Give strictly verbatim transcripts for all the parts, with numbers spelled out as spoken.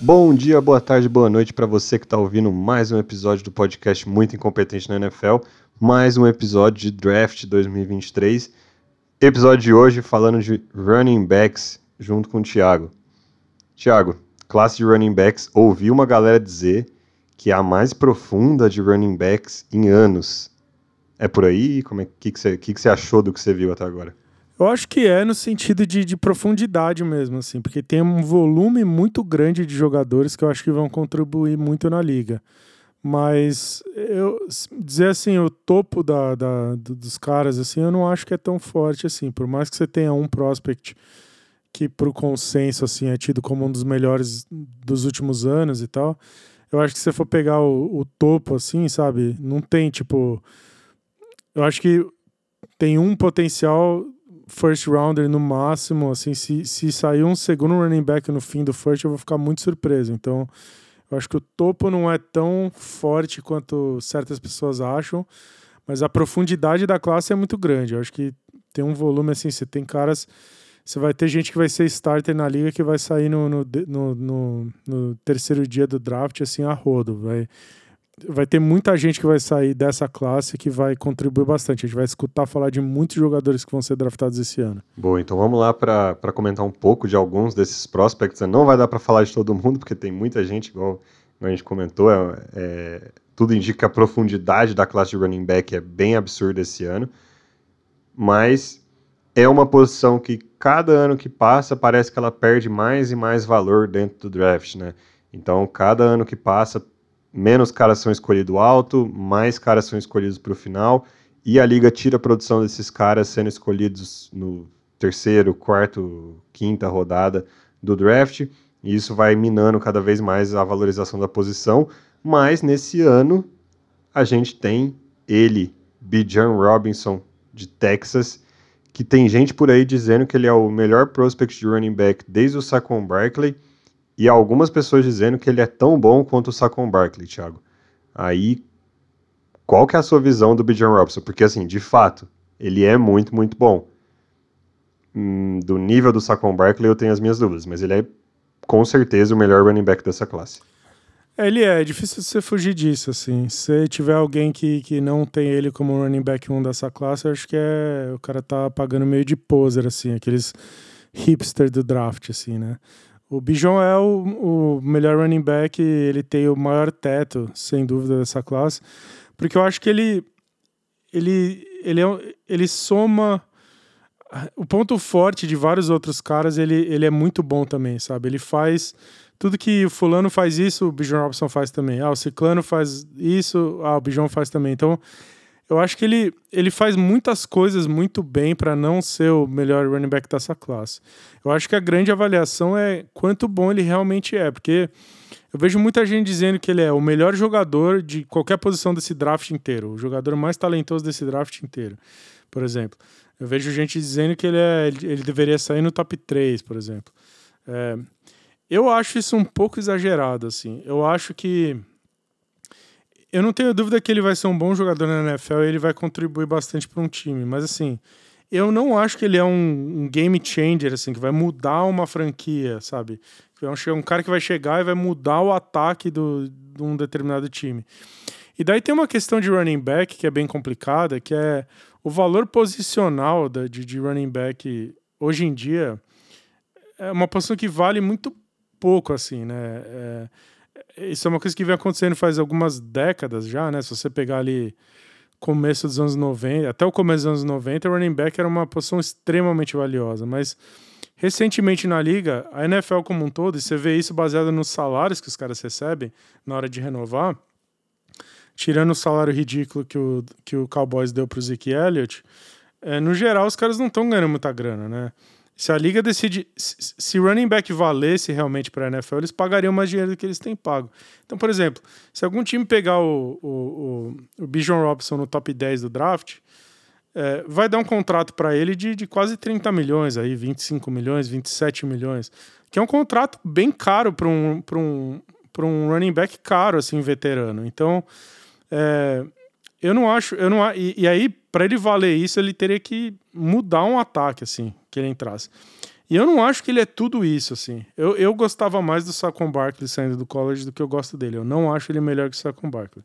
Bom dia, boa tarde, boa noite para você que está ouvindo mais um episódio do podcast Muito Incompetente na N F L, mais um episódio de Draft dois mil e vinte e três, episódio de hoje falando de running backs junto com o Thiago. Thiago, classe de running backs, ouvi uma galera dizer que é a mais profunda de running backs em anos. É por aí? O é, que, que, você, que, que você achou do que você viu até agora? Eu acho que é no sentido de, de profundidade mesmo, assim, porque tem um volume muito grande de jogadores que eu acho que vão contribuir muito na liga. Mas eu dizer assim, o topo da, da, dos caras, assim, eu não acho que é tão forte assim. Por mais que você tenha um prospect que, pro consenso, assim, é tido como um dos melhores dos últimos anos e tal, eu acho que se você for pegar o, o topo, assim, sabe, não tem, tipo... Eu acho que tem um potencial... first rounder no máximo, assim, se, se sair um segundo running back no fim do first, eu vou ficar muito surpreso. Então, eu acho que o topo não é tão forte quanto certas pessoas acham, mas a profundidade da classe é muito grande. Eu acho que tem um volume, assim, você tem caras, você vai ter gente que vai ser starter na liga que vai sair no, no, no, no, no terceiro dia do draft, assim, a rodo, vai... Vai ter muita gente que vai sair dessa classe que vai contribuir bastante. A gente vai escutar falar de muitos jogadores que vão ser draftados esse ano. Bom, então vamos lá para comentar um pouco de alguns desses prospects. Não vai dar para falar de todo mundo, porque tem muita gente, igual a gente comentou. É, é, tudo indica que a profundidade da classe de running back é bem absurda esse ano. Mas é uma posição que cada ano que passa parece que ela perde mais e mais valor dentro do draft, né? Então, cada ano que passa... menos caras são escolhidos alto, mais caras são escolhidos para o final, e a liga tira a produção desses caras sendo escolhidos no terceiro, quarto, quinta rodada do draft, e isso vai minando cada vez mais a valorização da posição, mas nesse ano a gente tem ele, Bijan Robinson, de Texas, que tem gente por aí dizendo que ele é o melhor prospect de running back desde o Saquon Barkley, e algumas pessoas dizendo que ele é tão bom quanto o Saquon Barkley, Thiago. Aí, qual que é a sua visão do Bijan Robinson? Porque, assim, de fato, ele é muito, muito bom. Hum, do nível do Saquon Barkley eu tenho as minhas dúvidas, mas ele é, com certeza, o melhor running back dessa classe. Ele é, é difícil você fugir disso, assim. Se tiver alguém que, que não tem ele como running back um dessa classe, eu acho que é, o cara tá pagando meio de poser, assim, aqueles hipster do draft, assim, né? O Bijan é o, o melhor running back, ele tem o maior teto, sem dúvida, dessa classe, porque eu acho que ele, ele, ele, é, ele soma... O ponto forte de vários outros caras, ele, ele é muito bom também, sabe? Ele faz... Tudo que o fulano faz isso, o Bijan Robinson faz também. Ah, o ciclano faz isso, ah, o Bijan faz também. Então, eu acho que ele, ele faz muitas coisas muito bem para não ser o melhor running back dessa classe. Eu acho que a grande avaliação é quanto bom ele realmente é, porque eu vejo muita gente dizendo que ele é o melhor jogador de qualquer posição desse draft inteiro, o jogador mais talentoso desse draft inteiro, por exemplo. Eu vejo gente dizendo que ele, é, ele deveria sair no top três, por exemplo. É, eu acho isso um pouco exagerado, assim. Eu acho que... Eu não tenho dúvida que ele vai ser um bom jogador na N F L e ele vai contribuir bastante para um time. Mas, assim, eu não acho que ele é um, um game changer, assim, que vai mudar uma franquia, sabe? É um, um cara que vai chegar e vai mudar o ataque do, de um determinado time. E daí tem uma questão de running back que é bem complicada, que é o valor posicional da, de, de running back hoje em dia é uma posição que vale muito pouco, assim, né? É... Isso é uma coisa que vem acontecendo faz algumas décadas já, né? Se você pegar ali começo dos anos noventa, até o começo dos anos noventa, o running back era uma posição extremamente valiosa. Mas recentemente na liga, a N F L como um todo, e você vê isso baseado nos salários que os caras recebem na hora de renovar, tirando o salário ridículo que o, que o Cowboys deu para o Zeke Elliott, é, no geral os caras não estão ganhando muita grana, né? Se a liga decide... Se running back valesse realmente para a N F L, eles pagariam mais dinheiro do que eles têm pago. Então, por exemplo, se algum time pegar o, o, o, o Bijan Robinson no top dez do draft, é, vai dar um contrato para ele de, de quase trinta milhões, aí, vinte e cinco milhões, vinte e sete milhões, que é um contrato bem caro para um, para um, para um running back caro, assim, veterano. Então, é, eu não acho... Eu não, e, e aí, para ele valer isso, ele teria que mudar um ataque, assim, que ele entrasse. E eu não acho que ele é tudo isso, assim. Eu, eu gostava mais do Saquon Barkley saindo do college do que eu gosto dele. Eu não acho ele melhor que o Saquon Barkley.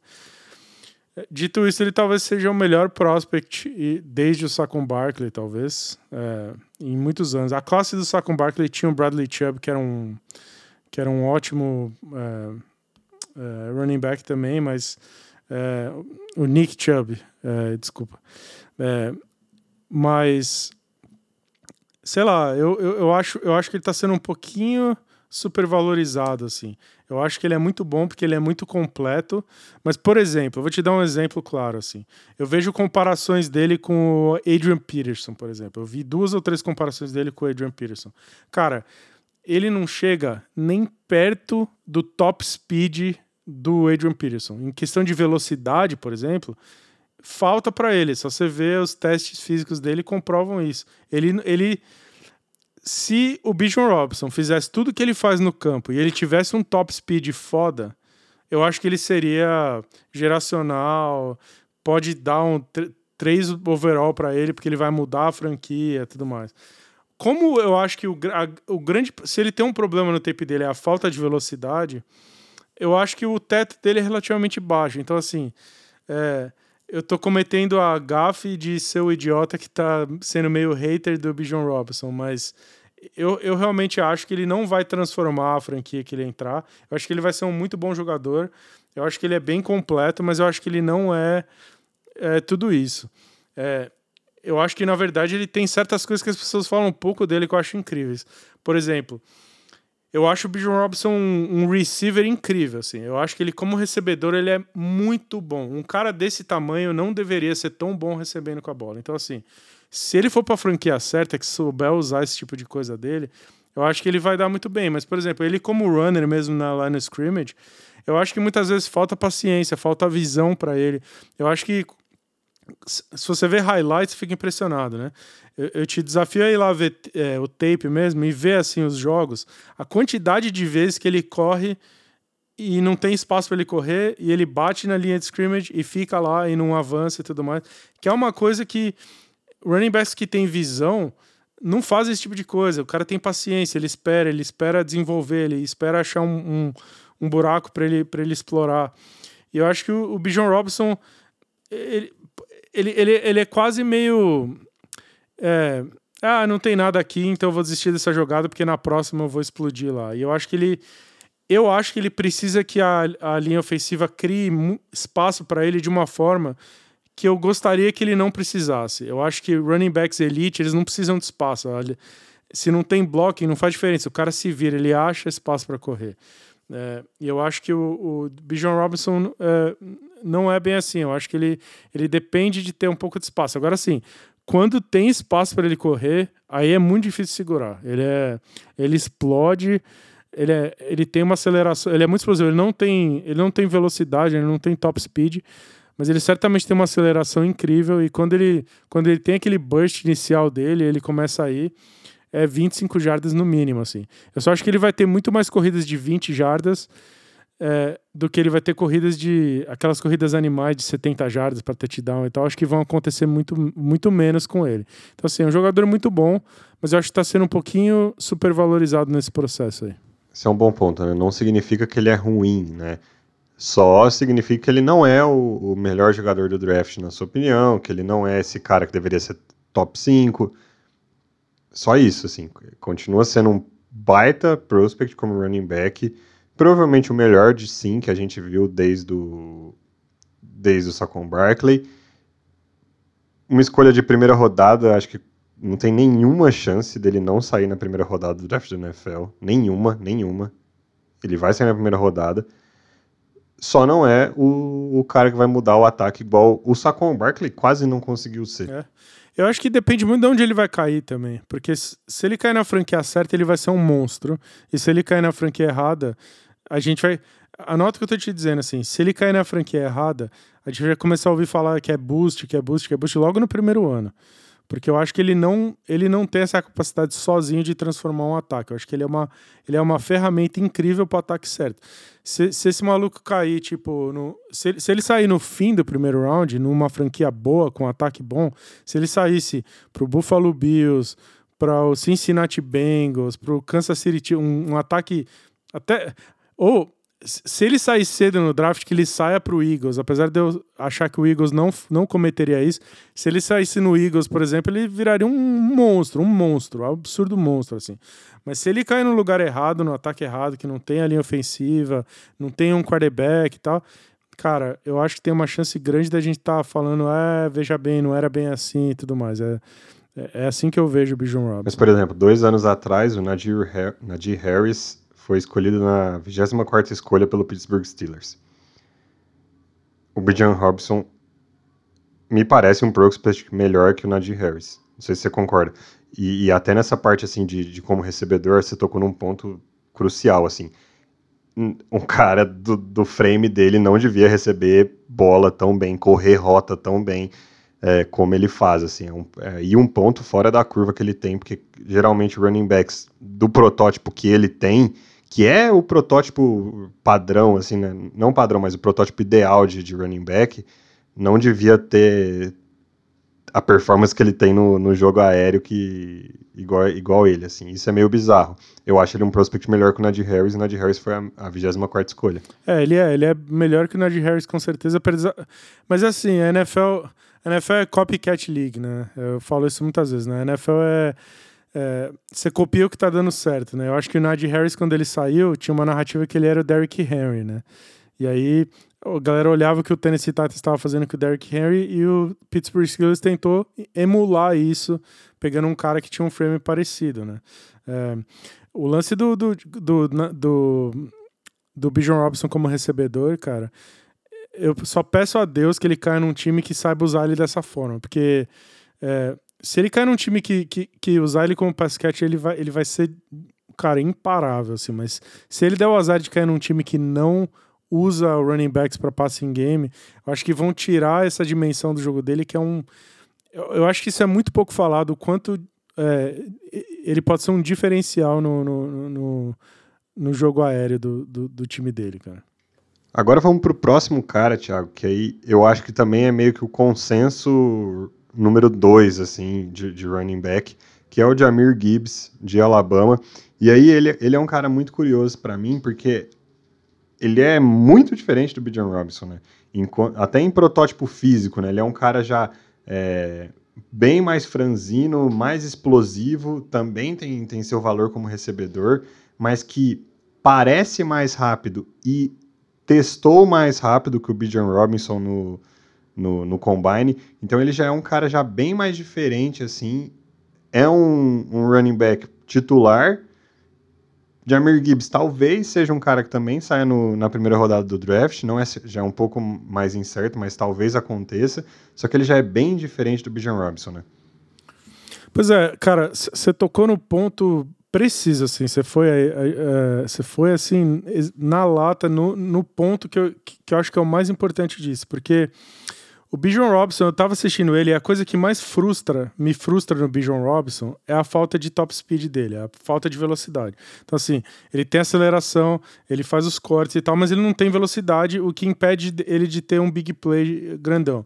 Dito isso, ele talvez seja o melhor prospect e, desde o Saquon Barkley, talvez, é, em muitos anos. A classe do Saquon Barkley tinha o Bradley Chubb, que era um, que era um ótimo é, é, running back também, mas é, o Nick Chubb, é, desculpa. É, mas... Sei lá, eu, eu, eu, acho, eu acho que ele tá sendo um pouquinho supervalorizado, assim. Eu acho que ele é muito bom porque ele é muito completo. Mas, por exemplo, eu vou te dar um exemplo claro, assim. Eu vejo comparações dele com o Adrian Peterson, por exemplo. Eu vi duas ou três comparações dele com o Adrian Peterson. Cara, ele não chega nem perto do top speed do Adrian Peterson. Em questão de velocidade, por exemplo... Falta para ele, só você vê os testes físicos dele comprovam isso. Ele, ele, se o Bijan Robinson fizesse tudo que ele faz no campo e ele tivesse um top speed foda, eu acho que ele seria geracional, pode dar um três overall para ele, porque ele vai mudar a franquia e tudo mais. Como eu acho que o, a, o grande... Se ele tem um problema no tape dele é a falta de velocidade, eu acho que o teto dele é relativamente baixo. Então, assim... É, eu tô cometendo a gafe de ser o idiota que tá sendo meio hater do Bijan Robinson, mas eu, eu realmente acho que ele não vai transformar a franquia que ele entrar. Eu acho que ele vai ser um muito bom jogador. Eu acho que ele é bem completo, mas eu acho que ele não é, é tudo isso. É, eu acho que, na verdade, ele tem certas coisas que as pessoas falam um pouco dele que eu acho incríveis. Por exemplo... Eu acho o Bijan Robinson um, um receiver incrível, assim. Eu acho que ele, como recebedor, ele é muito bom. Um cara desse tamanho não deveria ser tão bom recebendo com a bola. Então, assim, se ele for para a franquia certa, que souber usar esse tipo de coisa dele, eu acho que ele vai dar muito bem. Mas, por exemplo, ele como runner mesmo na line of scrimmage, eu acho que muitas vezes falta paciência, falta visão para ele. Eu acho que, se você ver highlights, fica impressionado, né? Eu, eu te desafio a ir lá ver é, o tape mesmo e ver, assim, os jogos. A quantidade de vezes que ele corre e não tem espaço para ele correr e ele bate na linha de scrimmage e fica lá e não avança e tudo mais. Que é uma coisa que running backs que tem visão não fazem esse tipo de coisa. O cara tem paciência, ele espera, ele espera desenvolver, ele espera achar um, um, um buraco para ele, pra ele explorar. E eu acho que o, o Bijan Robinson... Ele, Ele, ele, ele é quase meio... É, ah, não tem nada aqui, então eu vou desistir dessa jogada porque na próxima eu vou explodir lá. E eu acho que ele... Eu acho que ele precisa que a, a linha ofensiva crie espaço para ele de uma forma que eu gostaria que ele não precisasse. Eu acho que running backs elite, eles não precisam de espaço. Se não tem blocking, não faz diferença. O cara se vira, ele acha espaço para correr. É, e eu acho que o, o Bijan Robinson é, não é bem assim. Eu acho que ele, ele depende de ter um pouco de espaço. Agora sim, quando tem espaço para ele correr, aí é muito difícil segurar. Ele, é, ele explode, ele, é, ele tem uma aceleração, ele é muito explosivo, ele não tem, ele não tem velocidade, ele não tem top speed, mas ele certamente tem uma aceleração incrível. E quando ele, quando ele tem aquele burst inicial dele, ele começa a ir... É vinte e cinco jardas no mínimo, assim. Eu só acho que ele vai ter muito mais corridas de vinte jardas é, do que ele vai ter corridas de... Aquelas corridas animais de setenta jardas para touchdown e tal. Acho que vão acontecer muito, muito menos com ele. Então, assim, é um jogador muito bom, mas eu acho que está sendo um pouquinho supervalorizado nesse processo aí. Esse é um bom ponto, né? Não significa que ele é ruim, né? Só significa que ele não é o, o melhor jogador do draft, na sua opinião, que ele não é esse cara que deveria ser top cinco... Só isso, assim, continua sendo um baita prospect como running back, provavelmente o melhor de sim que a gente viu desde o, desde o Saquon Barkley. Uma escolha de primeira rodada, acho que não tem nenhuma chance dele não sair na primeira rodada do draft da N F L, nenhuma, nenhuma, ele vai sair na primeira rodada, só não é o, o cara que vai mudar o ataque igual o Saquon Barkley quase não conseguiu ser. É. Eu acho que depende muito de onde ele vai cair também, porque se ele cair na franquia certa, ele vai ser um monstro, e se ele cair na franquia errada, a gente vai... Anota o que eu tô te dizendo, assim, se ele cair na franquia errada, a gente vai começar a ouvir falar que é boost, que é boost, que é boost, logo no primeiro ano, porque eu acho que ele não, ele não tem essa capacidade sozinho de transformar um ataque. Eu acho que ele é uma, ele é uma ferramenta incrível para o ataque certo. Se, se esse maluco cair, tipo... No, se, se ele sair no fim do primeiro round, numa franquia boa, com um ataque bom, se ele saísse pro Buffalo Bills, para o Cincinnati Bengals, para o Kansas City, um, um ataque até... Ou, se ele sair cedo no draft, que ele saia para o Eagles, apesar de eu achar que o Eagles não, não cometeria isso, se ele saísse no Eagles, por exemplo, ele viraria um monstro, um monstro, um absurdo monstro, assim. Mas se ele cair no lugar errado, no ataque errado, que não tem a linha ofensiva, não tem um quarterback e tal, cara, eu acho que tem uma chance grande da gente estar tá falando, é, veja bem, não era bem assim e tudo mais, é... É assim que eu vejo o Bijan Robinson. Mas, por exemplo, dois anos atrás, o Najee, Her- Najee Harris foi escolhido na vigésima quarta escolha pelo Pittsburgh Steelers. O Bijan Robinson me parece um prospect melhor que o Najee Harris. Não sei se você concorda. E, e até nessa parte assim, de, de como recebedor, você tocou num ponto crucial. Assim. Um cara do, do frame dele não devia receber bola tão bem, correr rota tão bem. É, como ele faz, assim, um, é, e um ponto fora da curva que ele tem, porque geralmente running backs do protótipo que ele tem, que é o protótipo padrão, assim, né? Não padrão, mas o protótipo ideal de, de running back, não devia ter a performance que ele tem no, no jogo aéreo que, igual, igual ele, assim, isso é meio bizarro. Eu acho ele um prospect melhor que o Najee Harris, e o Najee Harris foi a, a vigésima quarta escolha. É, ele é, ele é melhor que o Najee Harris, com certeza, mas assim, a N F L... A N F L é copycat league, né? Eu falo isso muitas vezes, né? A N F L é... é você copia o que tá dando certo, né? Eu acho que o Najee Harris, quando ele saiu, tinha uma narrativa que ele era o Derrick Henry, né? E aí, a galera olhava o que o Tennessee Titans estava fazendo com o Derrick Henry e o Pittsburgh Steelers tentou emular isso, pegando um cara que tinha um frame parecido, né? É, o lance do, do, do, do, do Bijan Robinson como recebedor, cara... Eu só peço a Deus que ele caia num time que saiba usar ele dessa forma, porque é, se ele cair num time que, que, que usar ele como pass catcher, ele vai, ele vai ser, cara, imparável, assim, mas se ele der o azar de cair num time que não usa running backs para passing game, eu acho que vão tirar essa dimensão do jogo dele, que é um... Eu, eu acho que isso é muito pouco falado, o quanto é, ele pode ser um diferencial no, no, no, no jogo aéreo do, do, do time dele, cara. Agora vamos para o próximo cara, Thiago, que aí eu acho que também é meio que o consenso número dois, assim, de, de running back, que é o Jahmyr Gibbs, de Alabama. E aí ele, ele é um cara muito curioso para mim, porque ele é muito diferente do Bijan Robinson, né? Em, até em protótipo físico, né? Ele é um cara já é, bem mais franzino, mais explosivo, também tem, tem seu valor como recebedor, mas que parece mais rápido e... testou mais rápido que o Bijan Robinson no, no, no combine, então ele já é um cara já bem mais diferente, assim, é um, um running back titular. Jahmyr Gibbs talvez seja um cara que também saia no, na primeira rodada do draft, não é, já é um pouco mais incerto, mas talvez aconteça, só que ele já é bem diferente do Bijan Robinson, né? Pois é, cara, você tocou no ponto... Preciso, assim, você foi, uh, você foi assim, na lata, no, no ponto que eu, que eu acho que é o mais importante disso, porque o Bijan Robinson, eu tava assistindo ele, e a coisa que mais frustra, me frustra no Bijan Robinson é a falta de top speed dele, a falta de velocidade. Então, assim, ele tem aceleração, ele faz os cortes e tal, mas ele não tem velocidade, o que impede ele de ter um big play grandão.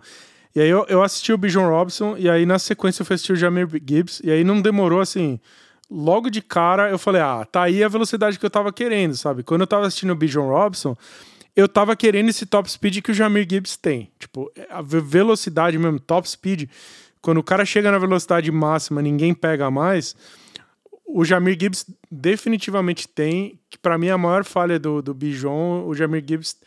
E aí eu, eu assisti o Bijan Robinson, e aí na sequência eu fui assistir o Jahmyr Gibbs, e aí não demorou, assim... Logo de cara, eu falei, ah, tá aí a velocidade que eu tava querendo, sabe? Quando eu tava assistindo o Bijan Robinson, eu tava querendo esse top speed que o Jahmyr Gibbs tem. Tipo, a velocidade mesmo, top speed. Quando o cara chega na velocidade máxima, ninguém pega mais. O Jahmyr Gibbs definitivamente tem, que pra mim é a maior falha do, do Bijan, o Jahmyr Gibbs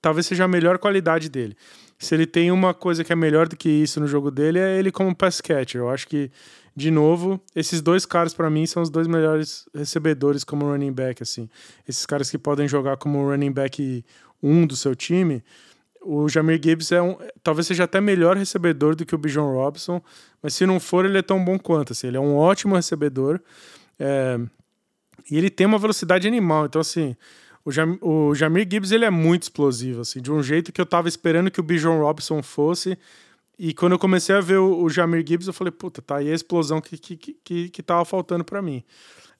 talvez seja a melhor qualidade dele. Se ele tem uma coisa que é melhor do que isso no jogo dele, é ele como pass catcher. Eu acho que, de novo, esses dois caras, pra mim, são os dois melhores recebedores como running back, assim. Esses caras que podem jogar como running back um do seu time. O Jahmyr Gibbs é um, talvez seja até melhor recebedor do que o Bijan Robinson, mas se não for, ele é tão bom quanto, assim. Ele é um ótimo recebedor. É, e ele tem uma velocidade animal, então, assim... O Jahmyr Gibbs, ele é muito explosivo, assim, de um jeito que eu tava esperando que o Bijan Robinson fosse, e quando eu comecei a ver o, o Jahmyr Gibbs, eu falei, puta, tá aí a explosão que, que, que, que tava faltando pra mim.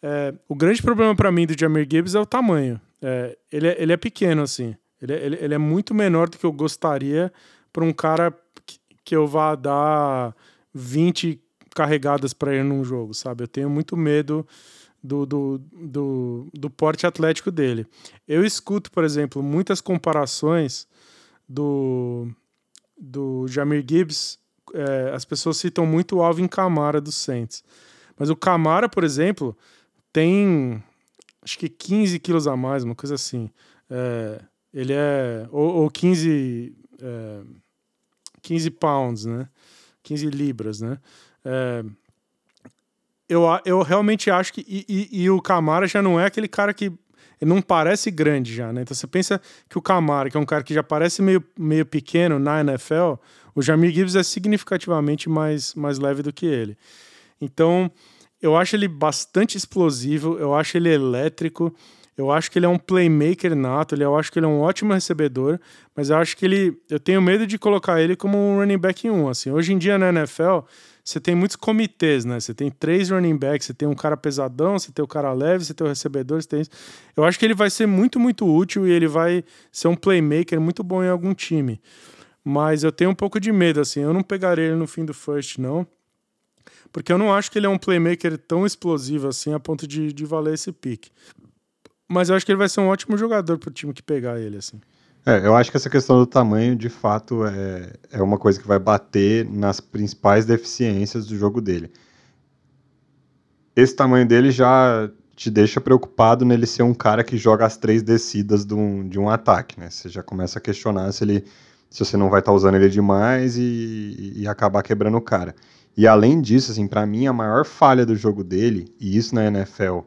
É, o grande problema pra mim do Jahmyr Gibbs é o tamanho. É, ele, ele é pequeno, assim, ele, ele, ele é muito menor do que eu gostaria pra um cara que, que eu vá dar vinte carregadas para ele num jogo, sabe? Eu tenho muito medo do, do, do, do porte atlético dele. Eu escuto, por exemplo, muitas comparações do, do Jahmyr Gibbs. É, as pessoas citam muito o Alvin Kamara do Saints. Mas o Kamara, por exemplo, tem acho que quinze quilos a mais, uma coisa assim. É, ele é... Ou, ou quinze... É, quinze pounds, né? quinze libras, né? É, eu, eu realmente acho que... E, e, e o Kamara já não é aquele cara que... Ele não parece grande já, né? Então você pensa que o Kamara, que é um cara que já parece meio, meio pequeno na N F L, o Jahmyr Gibbs é significativamente mais, mais leve do que ele. Então, eu acho ele bastante explosivo, eu acho ele elétrico, eu acho que ele é um playmaker nato, eu acho que ele é um ótimo recebedor, mas eu acho que ele... Eu tenho medo de colocar ele como um running back um, assim. Hoje em dia na N F L, você tem muitos comitês, né? Você tem três running backs, você tem um cara pesadão, você tem o cara leve, você tem o recebedor, você tem isso. Eu acho que ele vai ser muito, muito útil e ele vai ser um playmaker muito bom em algum time. Mas eu tenho um pouco de medo, assim. Eu não pegarei ele no fim do first, não. Porque eu não acho que ele é um playmaker tão explosivo assim a ponto de, de valer esse pick. Mas eu acho que ele vai ser um ótimo jogador pro time que pegar ele, assim. É, eu acho que essa questão do tamanho, de fato, é, é uma coisa que vai bater nas principais deficiências do jogo dele. Esse tamanho dele já te deixa preocupado nele ser um cara que joga as três descidas de um, de um ataque, né? Você já começa a questionar se, ele, se você não vai estar tá usando ele demais e, e acabar quebrando o cara. E além disso, assim, pra mim, a maior falha do jogo dele, e isso na N F L...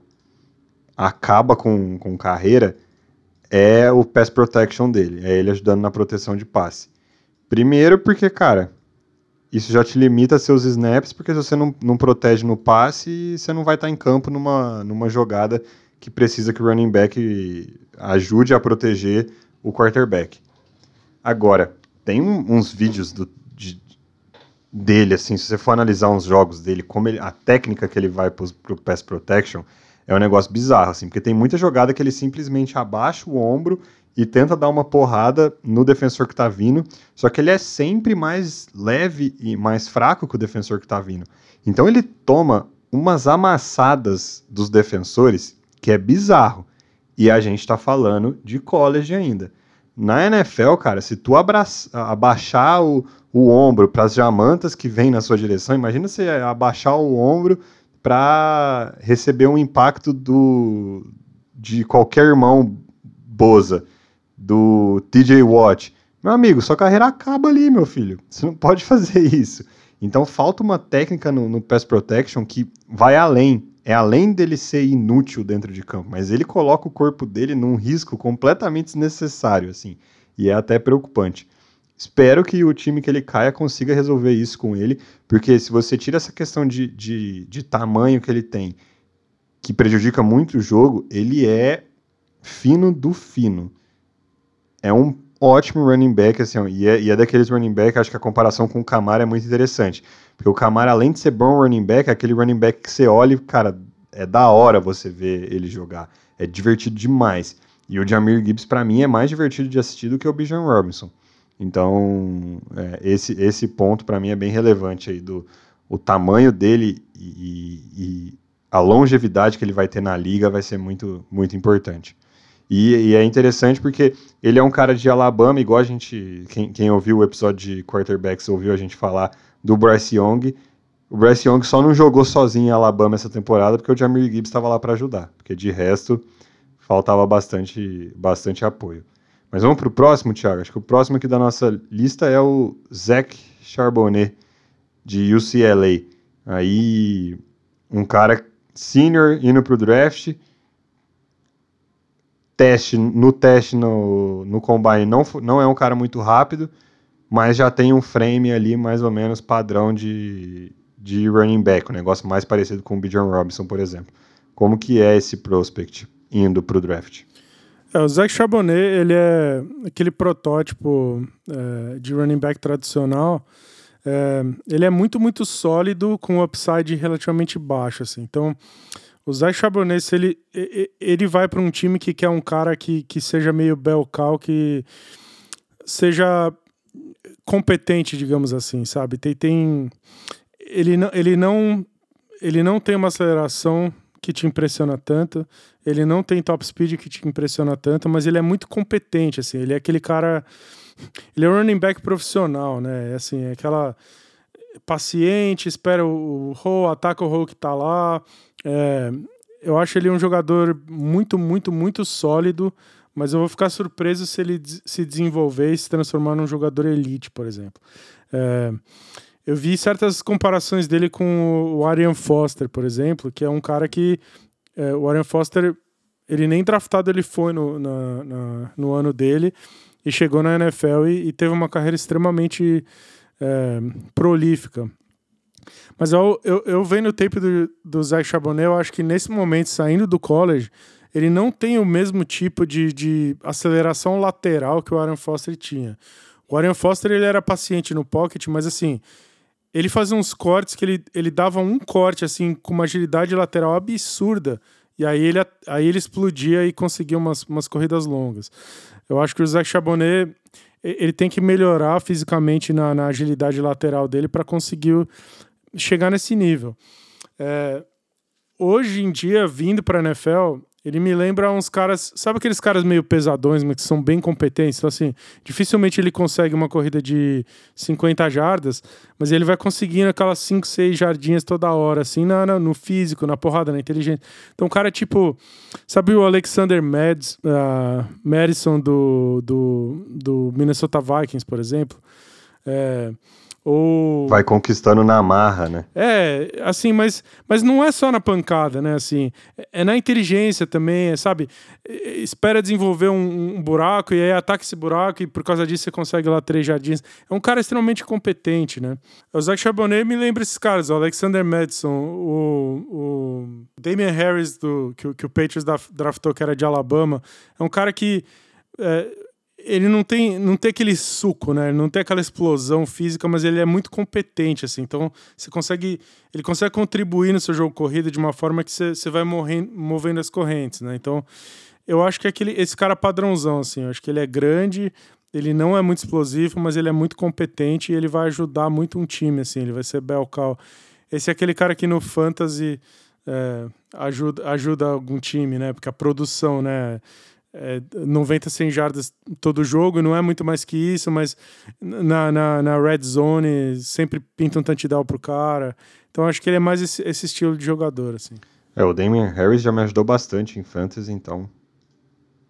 acaba com, com carreira, é o pass protection dele, é ele ajudando na proteção de passe. Primeiro porque, cara, isso já te limita a seus snaps, porque se você não, não protege no passe, você não vai estar em campo numa, numa jogada que precisa que o running back ajude a proteger o quarterback. Agora, tem um, uns vídeos do, de, dele, assim, se você for analisar uns jogos dele, como ele, a técnica que ele vai pro, pro pass protection... É um negócio bizarro, assim, porque tem muita jogada que ele simplesmente abaixa o ombro e tenta dar uma porrada no defensor que tá vindo, só que ele é sempre mais leve e mais fraco que o defensor que tá vindo. Então ele toma umas amassadas dos defensores, que é bizarro. E a gente tá falando de college ainda. Na N F L, cara, se tu abraça, abaixar o, o ombro pras jamantas que vêm na sua direção, imagina você abaixar o ombro para receber um impacto do, de qualquer irmão Boza, do T J Watt. Meu amigo, sua carreira acaba ali, meu filho. Você não pode fazer isso. Então falta uma técnica no, no pass protection que vai além. É além dele ser inútil dentro de campo, mas ele coloca o corpo dele num risco completamente desnecessário, assim, e é até preocupante. Espero que o time que ele caia consiga resolver isso com ele, porque se você tira essa questão de, de, de tamanho que ele tem, que prejudica muito o jogo, ele é fino do fino. É um ótimo running back, assim, e é, e é daqueles running back, acho que a comparação com o Kamara é muito interessante, porque o Kamara, além de ser bom running back, é aquele running back que você olha e, cara, é da hora você ver ele jogar, é divertido demais. E o Jahmyr Gibbs, pra mim, é mais divertido de assistir do que o Bijan Robinson. Então, é, esse, esse ponto para mim é bem relevante aí, do o tamanho dele e, e a longevidade que ele vai ter na liga vai ser muito, muito importante. E, e é interessante porque ele é um cara de Alabama, igual a gente, quem, quem ouviu o episódio de quarterbacks ouviu a gente falar do Bryce Young. O Bryce Young só não jogou sozinho em Alabama essa temporada porque o Jahmyr Gibbs estava lá para ajudar, porque de resto faltava bastante, bastante apoio. Mas vamos para o próximo, Thiago. Acho que o próximo aqui da nossa lista é o Zac Charbonnet, de U C L A. Aí, um cara senior indo para o draft. Teste, no teste no, no combine não, não é um cara muito rápido, mas já tem um frame ali mais ou menos padrão de, de running back. Um negócio mais parecido com o Bijan Robinson, por exemplo. Como que é esse prospect indo para o draft? É, o Zac Charbonnet, ele é aquele protótipo é, de running back tradicional. É, ele é muito, muito sólido, com um upside relativamente baixo, assim. Então, o Zac Charbonnet, se ele, ele vai para um time que quer um cara que, que seja meio bell cow, que seja competente, digamos assim, sabe? Tem... tem ele não, ele não, ele não tem uma aceleração que te impressiona tanto, ele não tem top speed que te impressiona tanto, mas ele é muito competente, assim, ele é aquele cara, ele é um running back profissional, né, assim, é aquela paciente, espera o roll, ataca o roll que tá lá, é, eu acho ele um jogador muito, muito, muito sólido, mas eu vou ficar surpreso se ele se desenvolver e se transformar num jogador elite, por exemplo. É, eu vi certas comparações dele com o Arian Foster, por exemplo, que é um cara que... É, o Arian Foster, ele nem draftado ele foi no, na, na, no ano dele e chegou na N F L e, e teve uma carreira extremamente é, prolífica. Mas eu, eu, eu vendo o tape do, do Zac Charbonnet, eu acho que nesse momento, saindo do college, ele não tem o mesmo tipo de, de aceleração lateral que o Arian Foster tinha. O Arian Foster, ele era paciente no pocket, mas assim... Ele fazia uns cortes que ele, ele dava um corte, assim, com uma agilidade lateral absurda. E aí ele, aí ele explodia e conseguia umas, umas corridas longas. Eu acho que o Zac Charbonnet, ele tem que melhorar fisicamente na, na agilidade lateral dele para conseguir chegar nesse nível. É, hoje em dia, vindo para a N F L, ele me lembra uns caras... Sabe aqueles caras meio pesadões, mas que são bem competentes? Então, assim, dificilmente ele consegue uma corrida de cinquenta jardas, mas ele vai conseguindo aquelas cinco, seis jardinhas toda hora, assim, na, na, no físico, na porrada, na inteligência. Então, um cara tipo... Sabe o Alexander Mads, uh, Madison do, do, do Minnesota Vikings, por exemplo? É... Ou... Vai conquistando na marra, né? É, assim, mas, mas não é só na pancada, né? Assim, é na inteligência também, é, sabe? Espera desenvolver um, um buraco e aí ataca esse buraco e por causa disso você consegue lá três jardins. É um cara extremamente competente, né? O Zac Charbonnet me lembra esses caras, o Alexander Mattison, o, o Damien Harris, do, que, que o Patriots draftou, que era de Alabama. É um cara que... É, ele não tem, não tem aquele suco, né? Ele não tem aquela explosão física, mas ele é muito competente, assim. Então, você consegue... Ele consegue contribuir no seu jogo corrido de uma forma que você, você vai morrendo, movendo as correntes, né? Então, eu acho que é aquele, esse cara padrãozão, assim. Eu acho que ele é grande, ele não é muito explosivo, mas ele é muito competente e ele vai ajudar muito um time, assim. Ele vai ser bell cow. Esse é aquele cara que no fantasy é, ajuda, ajuda algum time, né? Porque a produção, né... É, noventa, cem jardas todo jogo, não é muito mais que isso, mas na, na, na red zone sempre pinta um touchdown pro cara. Então acho que ele é mais esse, esse estilo de jogador, assim. É, o Damien Harris já me ajudou bastante em fantasy, então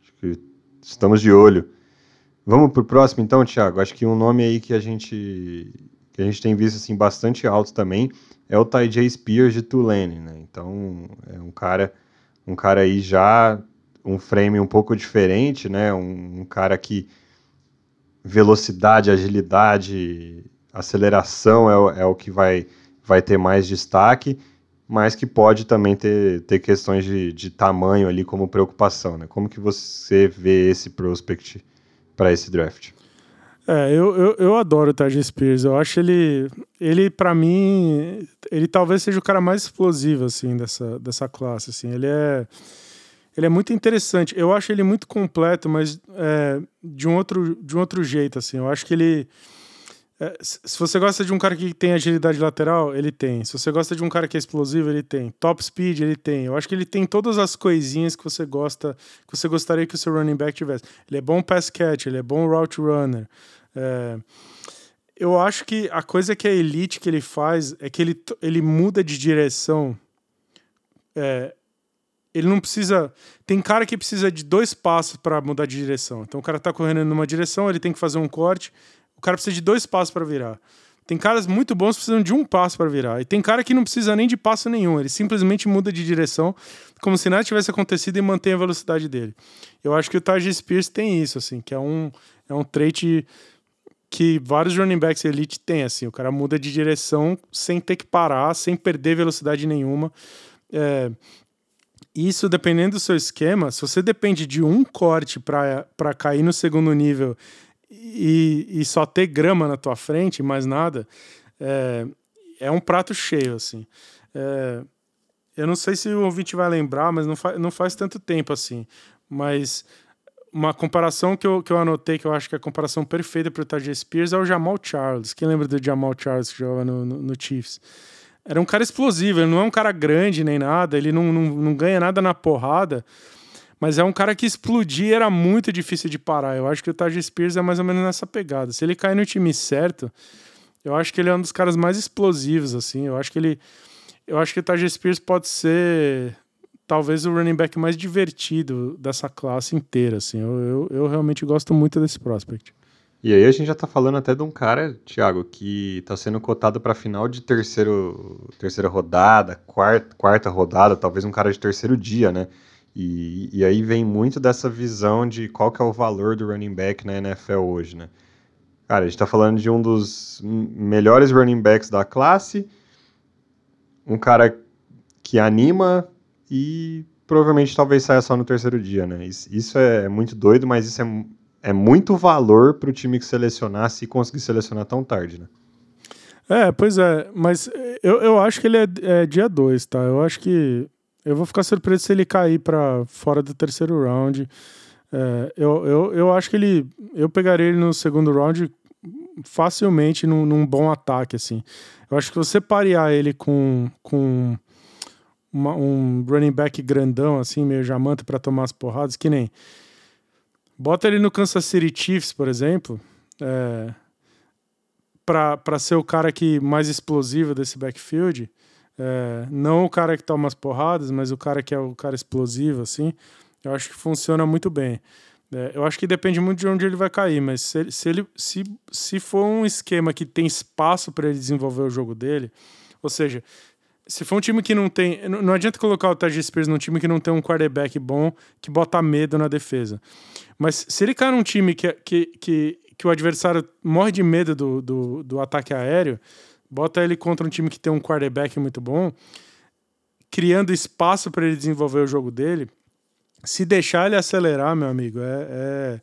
acho que estamos de olho. Vamos pro próximo então, Thiago? Acho que um nome aí que a gente que a gente tem visto assim, bastante alto também é o Tyjae Spears de Tulane, né? Então é um cara um cara aí já um frame um pouco diferente, né? Um, um cara que velocidade, agilidade, aceleração é o, é o que vai, vai ter mais destaque, mas que pode também ter, ter questões de, de tamanho ali como preocupação, né? Como que você vê esse prospect para esse draft? É, eu, eu, eu adoro o Tyjae Spears, eu acho ele, ele para mim, ele talvez seja o cara mais explosivo, assim, dessa, dessa classe, assim, ele é... Ele é muito interessante. Eu acho ele muito completo, mas é, de, um outro, de um outro jeito, assim. Eu acho que ele... É, se você gosta de um cara que tem agilidade lateral, ele tem. Se você gosta de um cara que é explosivo, ele tem. Top speed, ele tem. Eu acho que ele tem todas as coisinhas que você gosta, que você gostaria que o seu running back tivesse. Ele é bom pass catch, ele é bom route runner. É... Eu acho que a coisa que a elite que ele faz é que ele, ele muda de direção... É... Ele não precisa... Tem cara que precisa de dois passos para mudar de direção. Então o cara tá correndo numa direção, ele tem que fazer um corte. O cara precisa de dois passos para virar. Tem caras muito bons que precisam de um passo para virar. E tem cara que não precisa nem de passo nenhum. Ele simplesmente muda de direção como se nada tivesse acontecido e mantém a velocidade dele. Eu acho que o Tyjae Spears tem isso, assim, que é um, é um trait que vários running backs elite têm, assim. O cara muda de direção sem ter que parar, sem perder velocidade nenhuma. É... Isso, dependendo do seu esquema, se você depende de um corte para cair no segundo nível e, e só ter grama na tua frente, mais nada, é, é um prato cheio, assim. É, eu não sei se o ouvinte vai lembrar, mas não, fa- não faz tanto tempo, assim. Mas uma comparação que eu, que eu anotei, que eu acho que é a comparação perfeita para o Tyjae Spears, é o Jamal Charles. Quem lembra do Jamal Charles que joga no, no, no Chiefs? Era um cara explosivo, ele não é um cara grande nem nada, ele não, não, não ganha nada na porrada, mas é um cara que explodir era muito difícil de parar. Eu acho que o Tyjae Spears é mais ou menos nessa pegada. Se ele cair no time certo, eu acho que ele é um dos caras mais explosivos, assim. Eu acho que ele... Eu acho que o Tyjae Spears pode ser talvez o running back mais divertido dessa classe inteira, assim. Eu, eu, eu realmente gosto muito desse prospect. E aí a gente já tá falando até de um cara, Thiago, que tá sendo cotado pra final de terceiro, terceira rodada, quarta, quarta rodada, talvez um cara de terceiro dia, né? E, e aí vem muito dessa visão de qual que é o valor do running back na N F L hoje, né? Cara, a gente tá falando de um dos melhores running backs da classe, um cara que anima e provavelmente talvez saia só no terceiro dia, né? Isso é muito doido, mas isso é, é muito valor para o time que selecionar, se conseguir selecionar tão tarde, né? É, pois é, mas eu, eu acho que ele é, é dia dois, tá? Eu acho que eu vou ficar surpreso se ele cair para fora do terceiro round. É, eu, eu, eu acho que ele... Eu pegaria ele no segundo round facilmente num, num bom ataque, assim. Eu acho que você parear ele com, com uma, um running back grandão, assim, meio jamanta para tomar as porradas, que nem... Bota ele no Kansas City Chiefs, por exemplo, é, para ser o cara que mais explosivo desse backfield. É, não o cara que toma as porradas, mas o cara que é o cara explosivo, assim. Eu acho que funciona muito bem. É, eu acho que depende muito de onde ele vai cair, mas se, se, ele, se, se for um esquema que tem espaço para ele desenvolver o jogo dele, ou seja, se for um time que não tem... Não, não adianta colocar o Tyjae Spears num time que não tem um quarterback bom que bota medo na defesa. Mas se ele cair num time que, que, que, que o adversário morre de medo do, do, do ataque aéreo, bota ele contra um time que tem um quarterback muito bom, criando espaço para ele desenvolver o jogo dele. Se deixar ele acelerar, meu amigo, é,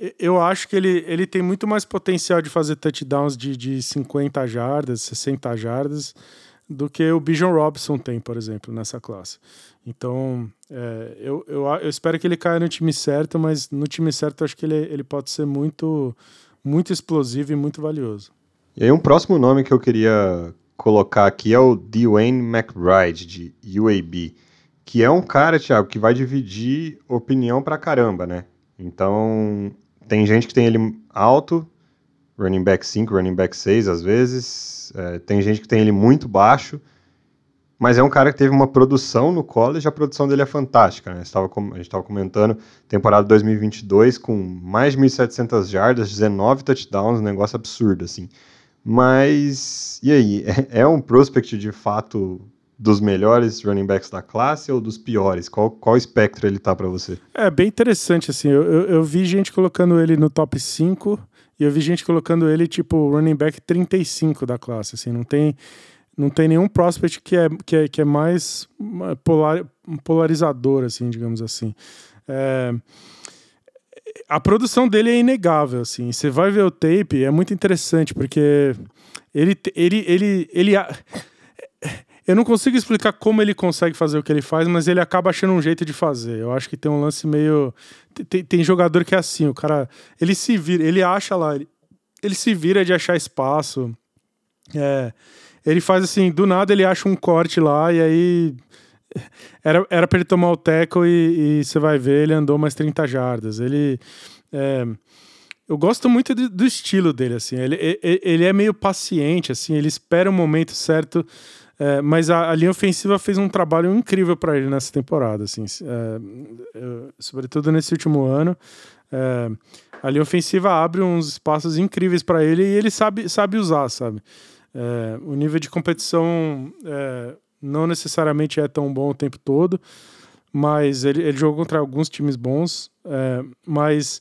é... eu acho que ele, ele tem muito mais potencial de fazer touchdowns de, de cinquenta jardas, sessenta jardas, do que o Bijan Robinson tem, por exemplo, nessa classe. Então, é, eu, eu, eu espero que ele caia no time certo, mas no time certo eu acho que ele, ele pode ser muito, muito explosivo e muito valioso. E aí um próximo nome que eu queria colocar aqui é o DeWayne McBride, de U A B. Que é um cara, Thiago, que vai dividir opinião pra caramba, né? Então, tem gente que tem ele alto, running back cinco, running back seis, às vezes. É, tem gente que tem ele muito baixo. Mas é um cara que teve uma produção no college, a produção dele é fantástica, né? A gente estava comentando, temporada dois mil e vinte e dois, com mais de mil e setecentas jardas, dezenove touchdowns, um negócio absurdo, assim. Mas, e aí? É um prospect, de fato... dos melhores running backs da classe ou dos piores? Qual, qual espectro ele tá para você? É bem interessante, assim. Eu, eu, eu vi gente colocando ele no top cinco e eu vi gente colocando ele, tipo, running back trinta e cinco da classe, assim. Não tem, não tem nenhum prospect que é, que é, que é mais polar, polarizador, assim, digamos assim. É... A produção dele é inegável, assim. Você vai ver o tape, é muito interessante, porque ele... ele, ele, ele a... Eu não consigo explicar como ele consegue fazer o que ele faz, mas ele acaba achando um jeito de fazer. Eu acho que tem um lance meio... Tem, tem jogador que é assim, o cara... Ele se vira, ele acha lá... Ele, ele se vira de achar espaço. É, ele faz assim, do nada ele acha um corte lá e aí... Era, era pra ele tomar o tackle e, e você vai ver, ele andou mais trinta jardas. Ele... É, eu gosto muito do, do estilo dele, assim. Ele, ele, ele é meio paciente, assim. Ele espera o momento certo... É, mas a, a linha ofensiva fez um trabalho incrível para ele nessa temporada, assim, é, eu, sobretudo nesse último ano. É, a linha ofensiva abre uns espaços incríveis para ele e ele sabe, sabe usar, sabe? É, o nível de competição é, não necessariamente é tão bom o tempo todo, mas ele, ele jogou contra alguns times bons. É, mas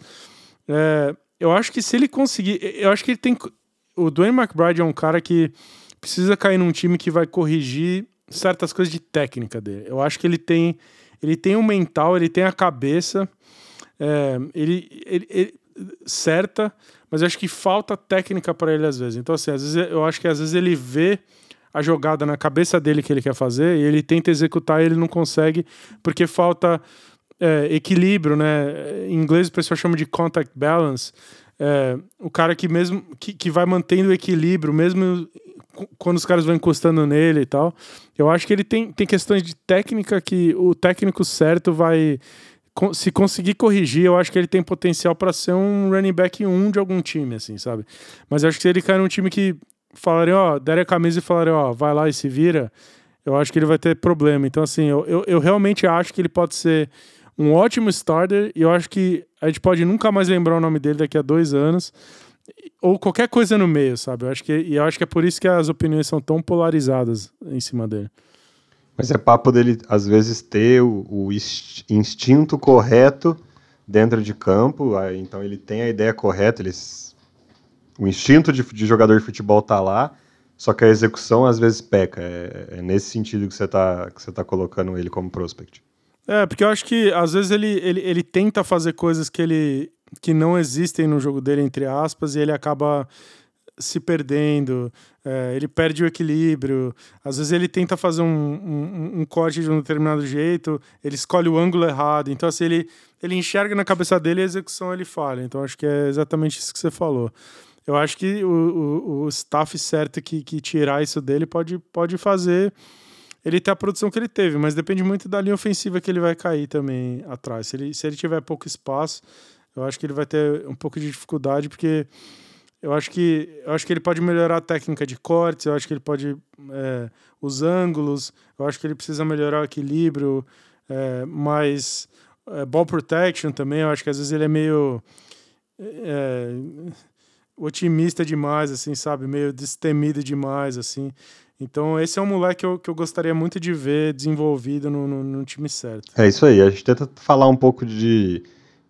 é, eu acho que se ele conseguir... Eu acho que ele tem... O DeWayne McBride é um cara que precisa cair num time que vai corrigir certas coisas de técnica dele. Eu acho que ele tem, ele tem um mental, ele tem a cabeça é, ele, ele, ele, certa, mas eu acho que falta técnica para ele às vezes. Então, assim, às vezes, eu acho que às vezes ele vê a jogada na cabeça dele que ele quer fazer e ele tenta executar e ele não consegue porque falta é, equilíbrio, né? Em inglês o pessoal chama de contact balance. É, o cara que mesmo que, que vai mantendo o equilíbrio, mesmo quando os caras vão encostando nele e tal. Eu acho que ele tem, tem questões de técnica que o técnico certo vai... Se conseguir corrigir, eu acho que ele tem potencial para ser um running back um de algum time, assim, sabe? Mas eu acho que se ele cair num time que falarem, ó, derem a camisa e falarem, ó, vai lá e se vira, eu acho que ele vai ter problema. Então, assim, eu, eu, eu realmente acho que ele pode ser um ótimo starter e eu acho que a gente pode nunca mais lembrar o nome dele daqui a dois anos ou qualquer coisa no meio, sabe? Eu acho que, e eu acho que é por isso que as opiniões são tão polarizadas em cima dele. Mas é papo dele, às vezes, ter o, o instinto correto dentro de campo. Aí, então, ele tem a ideia correta. Ele, o instinto de, de jogador de futebol tá lá, só que a execução, às vezes, peca. É, é nesse sentido que você tá, que você tá colocando ele como prospect. É, porque eu acho que, às vezes, ele, ele, ele tenta fazer coisas que, ele, que não existem no jogo dele, entre aspas, e ele acaba... se perdendo, é, ele perde o equilíbrio, às vezes ele tenta fazer um, um, um corte de um determinado jeito, ele escolhe o ângulo errado, então assim, ele, ele enxerga na cabeça dele e a execução ele falha, então acho que é exatamente isso que você falou. Eu acho que o, o, o staff certo que, que tirar isso dele pode, pode fazer ele ter a produção que ele teve, mas depende muito da linha ofensiva que ele vai cair também atrás. Se ele, se ele tiver pouco espaço, eu acho que ele vai ter um pouco de dificuldade, porque Eu acho, que, eu acho que ele pode melhorar a técnica de cortes, eu acho que ele pode... É, os ângulos, eu acho que ele precisa melhorar o equilíbrio, é, mas é, ball protection também, eu acho que às vezes ele é meio é, otimista demais, assim, sabe? Meio destemido demais, assim. Então esse é um moleque que eu, que eu gostaria muito de ver desenvolvido no, no, no time certo. É isso aí, a gente tenta falar um pouco de...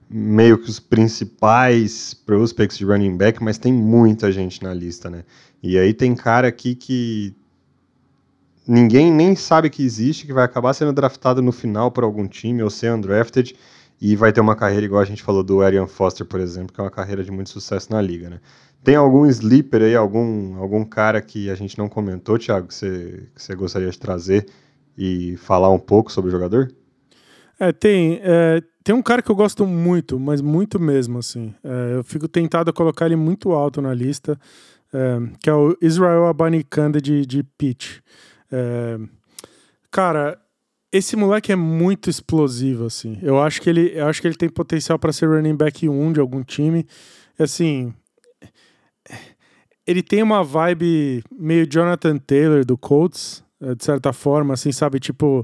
meio que os principais prospects de running back, mas tem muita gente na lista, né? E aí tem cara aqui que ninguém nem sabe que existe, que vai acabar sendo draftado no final por algum time, ou ser undrafted, e vai ter uma carreira igual a gente falou do Arian Foster, por exemplo, que é uma carreira de muito sucesso na liga, né? Tem algum sleeper aí, algum, algum cara que a gente não comentou, Thiago, que você, que você gostaria de trazer e falar um pouco sobre o jogador? É, tem... É... Tem um cara que eu gosto muito, mas muito mesmo, assim. É, eu fico tentado a colocar ele muito alto na lista, é, que é o Israel Abanikanda de, de Pitt. É, cara, esse moleque é muito explosivo, assim. Eu acho que ele, eu acho que ele tem potencial para ser running back um de algum time. Assim, ele tem uma vibe meio Jonathan Taylor do Colts, de certa forma, assim, sabe? Tipo...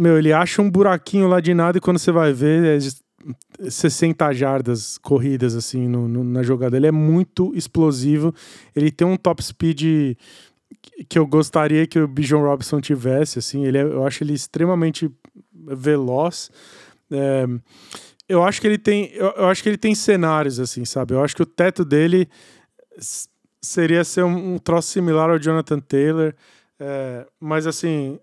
Meu, ele acha um buraquinho lá de nada e quando você vai ver, é sessenta jardas corridas, assim, no, no, na jogada. Ele é muito explosivo. Ele tem um top speed que eu gostaria que o Bijan Robinson tivesse, assim. Ele é, eu acho ele extremamente veloz. É, eu, acho que ele tem, eu, eu acho que ele tem cenários, assim, sabe? Eu acho que o teto dele seria ser um, um troço similar ao Jonathan Taylor. É, mas, assim...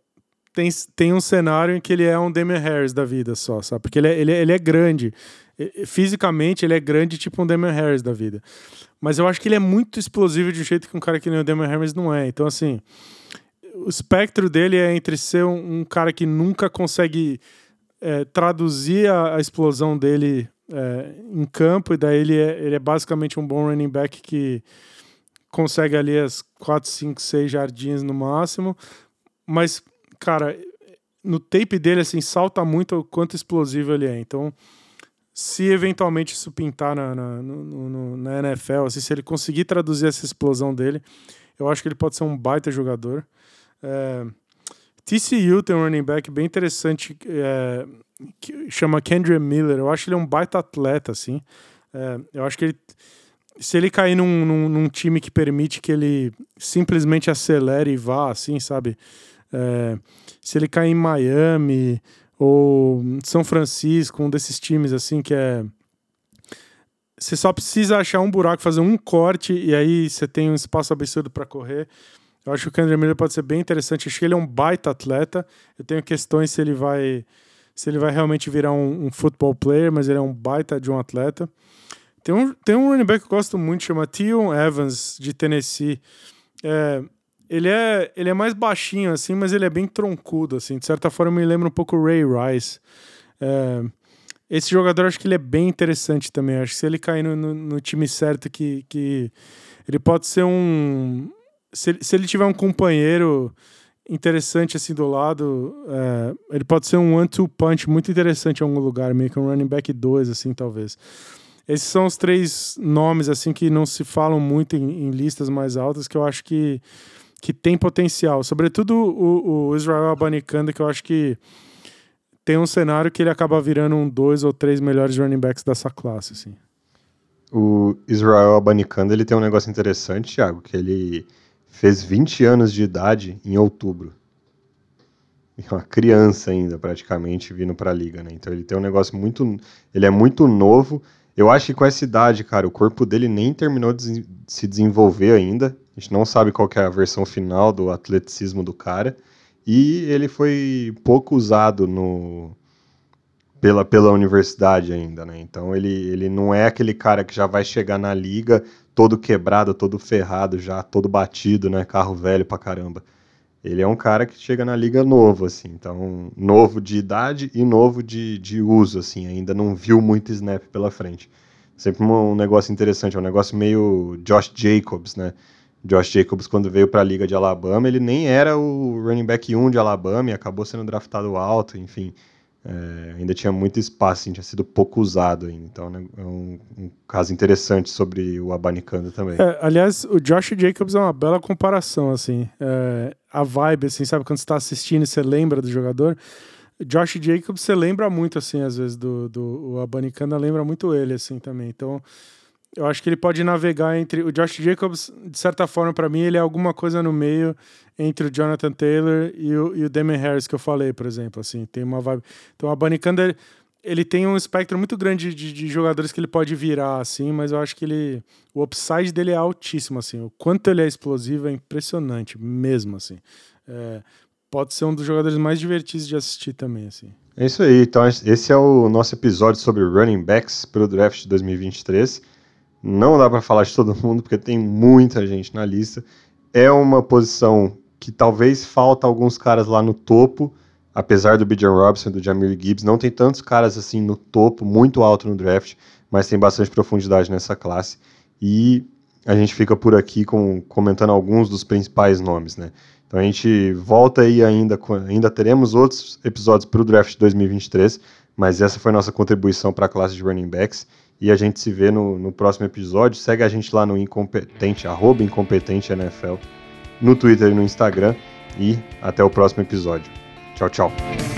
Tem, tem um cenário em que ele é um Damien Harris da vida só, sabe? Porque ele é, ele é, ele é grande. Fisicamente, ele é grande, tipo um Damien Harris da vida. Mas eu acho que ele é muito explosivo de um jeito que um cara que nem o Damien Harris não é. Então, assim, o espectro dele é entre ser um, um cara que nunca consegue é, traduzir a, a explosão dele é, em campo, e daí ele é, ele é basicamente um bom running back que consegue ali as quatro, cinco, seis jardinhas no máximo, mas... Cara, no tape dele, assim, salta muito o quanto explosivo ele é. Então, se eventualmente isso pintar na, na, no, no, na N F L, assim, se ele conseguir traduzir essa explosão dele, eu acho que ele pode ser um baita jogador. É, T C U tem um running back bem interessante, é, que chama Kendre Miller. Eu acho que ele é um baita atleta, assim. É, eu acho que ele... Se ele cair num, num, num time que permite que ele simplesmente acelere e vá, assim, sabe... É, se ele cair em Miami ou São Francisco, um desses times assim que é... Você só precisa achar um buraco, fazer um corte e aí você tem um espaço absurdo para correr. Eu acho que o Kendre Miller pode ser bem interessante. Eu acho que ele é um baita atleta. Eu tenho questões se ele vai, se ele vai realmente virar um, um football player, mas ele é um baita de um atleta. Tem um, tem um running back que eu gosto muito, chama Tion Evans, de Tennessee. É... Ele é, ele é mais baixinho, assim, mas ele é bem troncudo, assim. De certa forma, me lembra um pouco o Ray Rice. É, esse jogador, acho que ele é bem interessante também. Acho que se ele cair no, no, no time certo, que, que ele pode ser um... Se, se ele tiver um companheiro interessante assim do lado, é, ele pode ser um one-two punch muito interessante em algum lugar, meio que um running back dois, assim, talvez. Esses são os três nomes, assim, que não se falam muito em, em listas mais altas, que eu acho que, que tem potencial. Sobretudo o, o Israel Abanikanda, que eu acho que tem um cenário que ele acaba virando um dois ou três melhores running backs dessa classe, assim. O Israel Abanikanda, ele tem um negócio interessante, Thiago, que ele fez vinte anos de idade em outubro. É uma criança ainda, praticamente, vindo pra liga, né? Então ele tem um negócio muito... Ele é muito novo. Eu acho que com essa idade, cara, o corpo dele nem terminou de se desenvolver ainda. A gente não sabe qual que é a versão final do atleticismo do cara. E ele foi pouco usado no... pela, pela universidade ainda, né? Então ele, ele não é aquele cara que já vai chegar na liga todo quebrado, todo ferrado já, todo batido, né? Carro velho pra caramba. Ele é um cara que chega na liga novo, assim. Então, novo de idade e novo de, de uso, assim. Ainda não viu muito snap pela frente. Sempre um negócio interessante. É um negócio meio Josh Jacobs, né? Josh Jacobs, quando veio pra liga de Alabama, ele nem era o running back um de Alabama e acabou sendo draftado alto, enfim. É, ainda tinha muito espaço, assim, tinha sido pouco usado ainda. Então, né, é um, um caso interessante sobre o Abanikanda também. É, aliás, o Josh Jacobs é uma bela comparação, assim. É, a vibe, assim, sabe? Quando você tá assistindo e você lembra do jogador. Josh Jacobs, você lembra muito, assim, às vezes, do, do o Abanikanda lembra muito ele, assim, também. Então, eu acho que ele pode navegar entre... O Josh Jacobs, de certa forma, para mim, ele é alguma coisa no meio entre o Jonathan Taylor e o, e o Damien Harris, que eu falei, por exemplo. Assim, tem uma vibe... Então, o Abanikanda, ele tem um espectro muito grande de, de jogadores que ele pode virar, assim, mas eu acho que ele... O upside dele é altíssimo, assim. O quanto ele é explosivo é impressionante, mesmo, assim. É, pode ser um dos jogadores mais divertidos de assistir também, assim. É isso aí. Então, esse é o nosso episódio sobre running backs para o draft de dois mil e vinte e três. Não dá para falar de todo mundo, porque tem muita gente na lista. É uma posição que talvez falta alguns caras lá no topo, apesar do Bijan Robinson e do Jahmyr Gibbs. Não tem tantos caras assim no topo, muito alto no draft, mas tem bastante profundidade nessa classe. E a gente fica por aqui com, comentando alguns dos principais nomes, né? Então a gente volta aí ainda, ainda teremos outros episódios para o draft de dois mil e vinte e três, mas essa foi nossa contribuição para a classe de running backs. E a gente se vê no, no próximo episódio. Segue a gente lá no incompetente, arroba incompetente N F L, no Twitter e no Instagram. E até o próximo episódio. Tchau, tchau.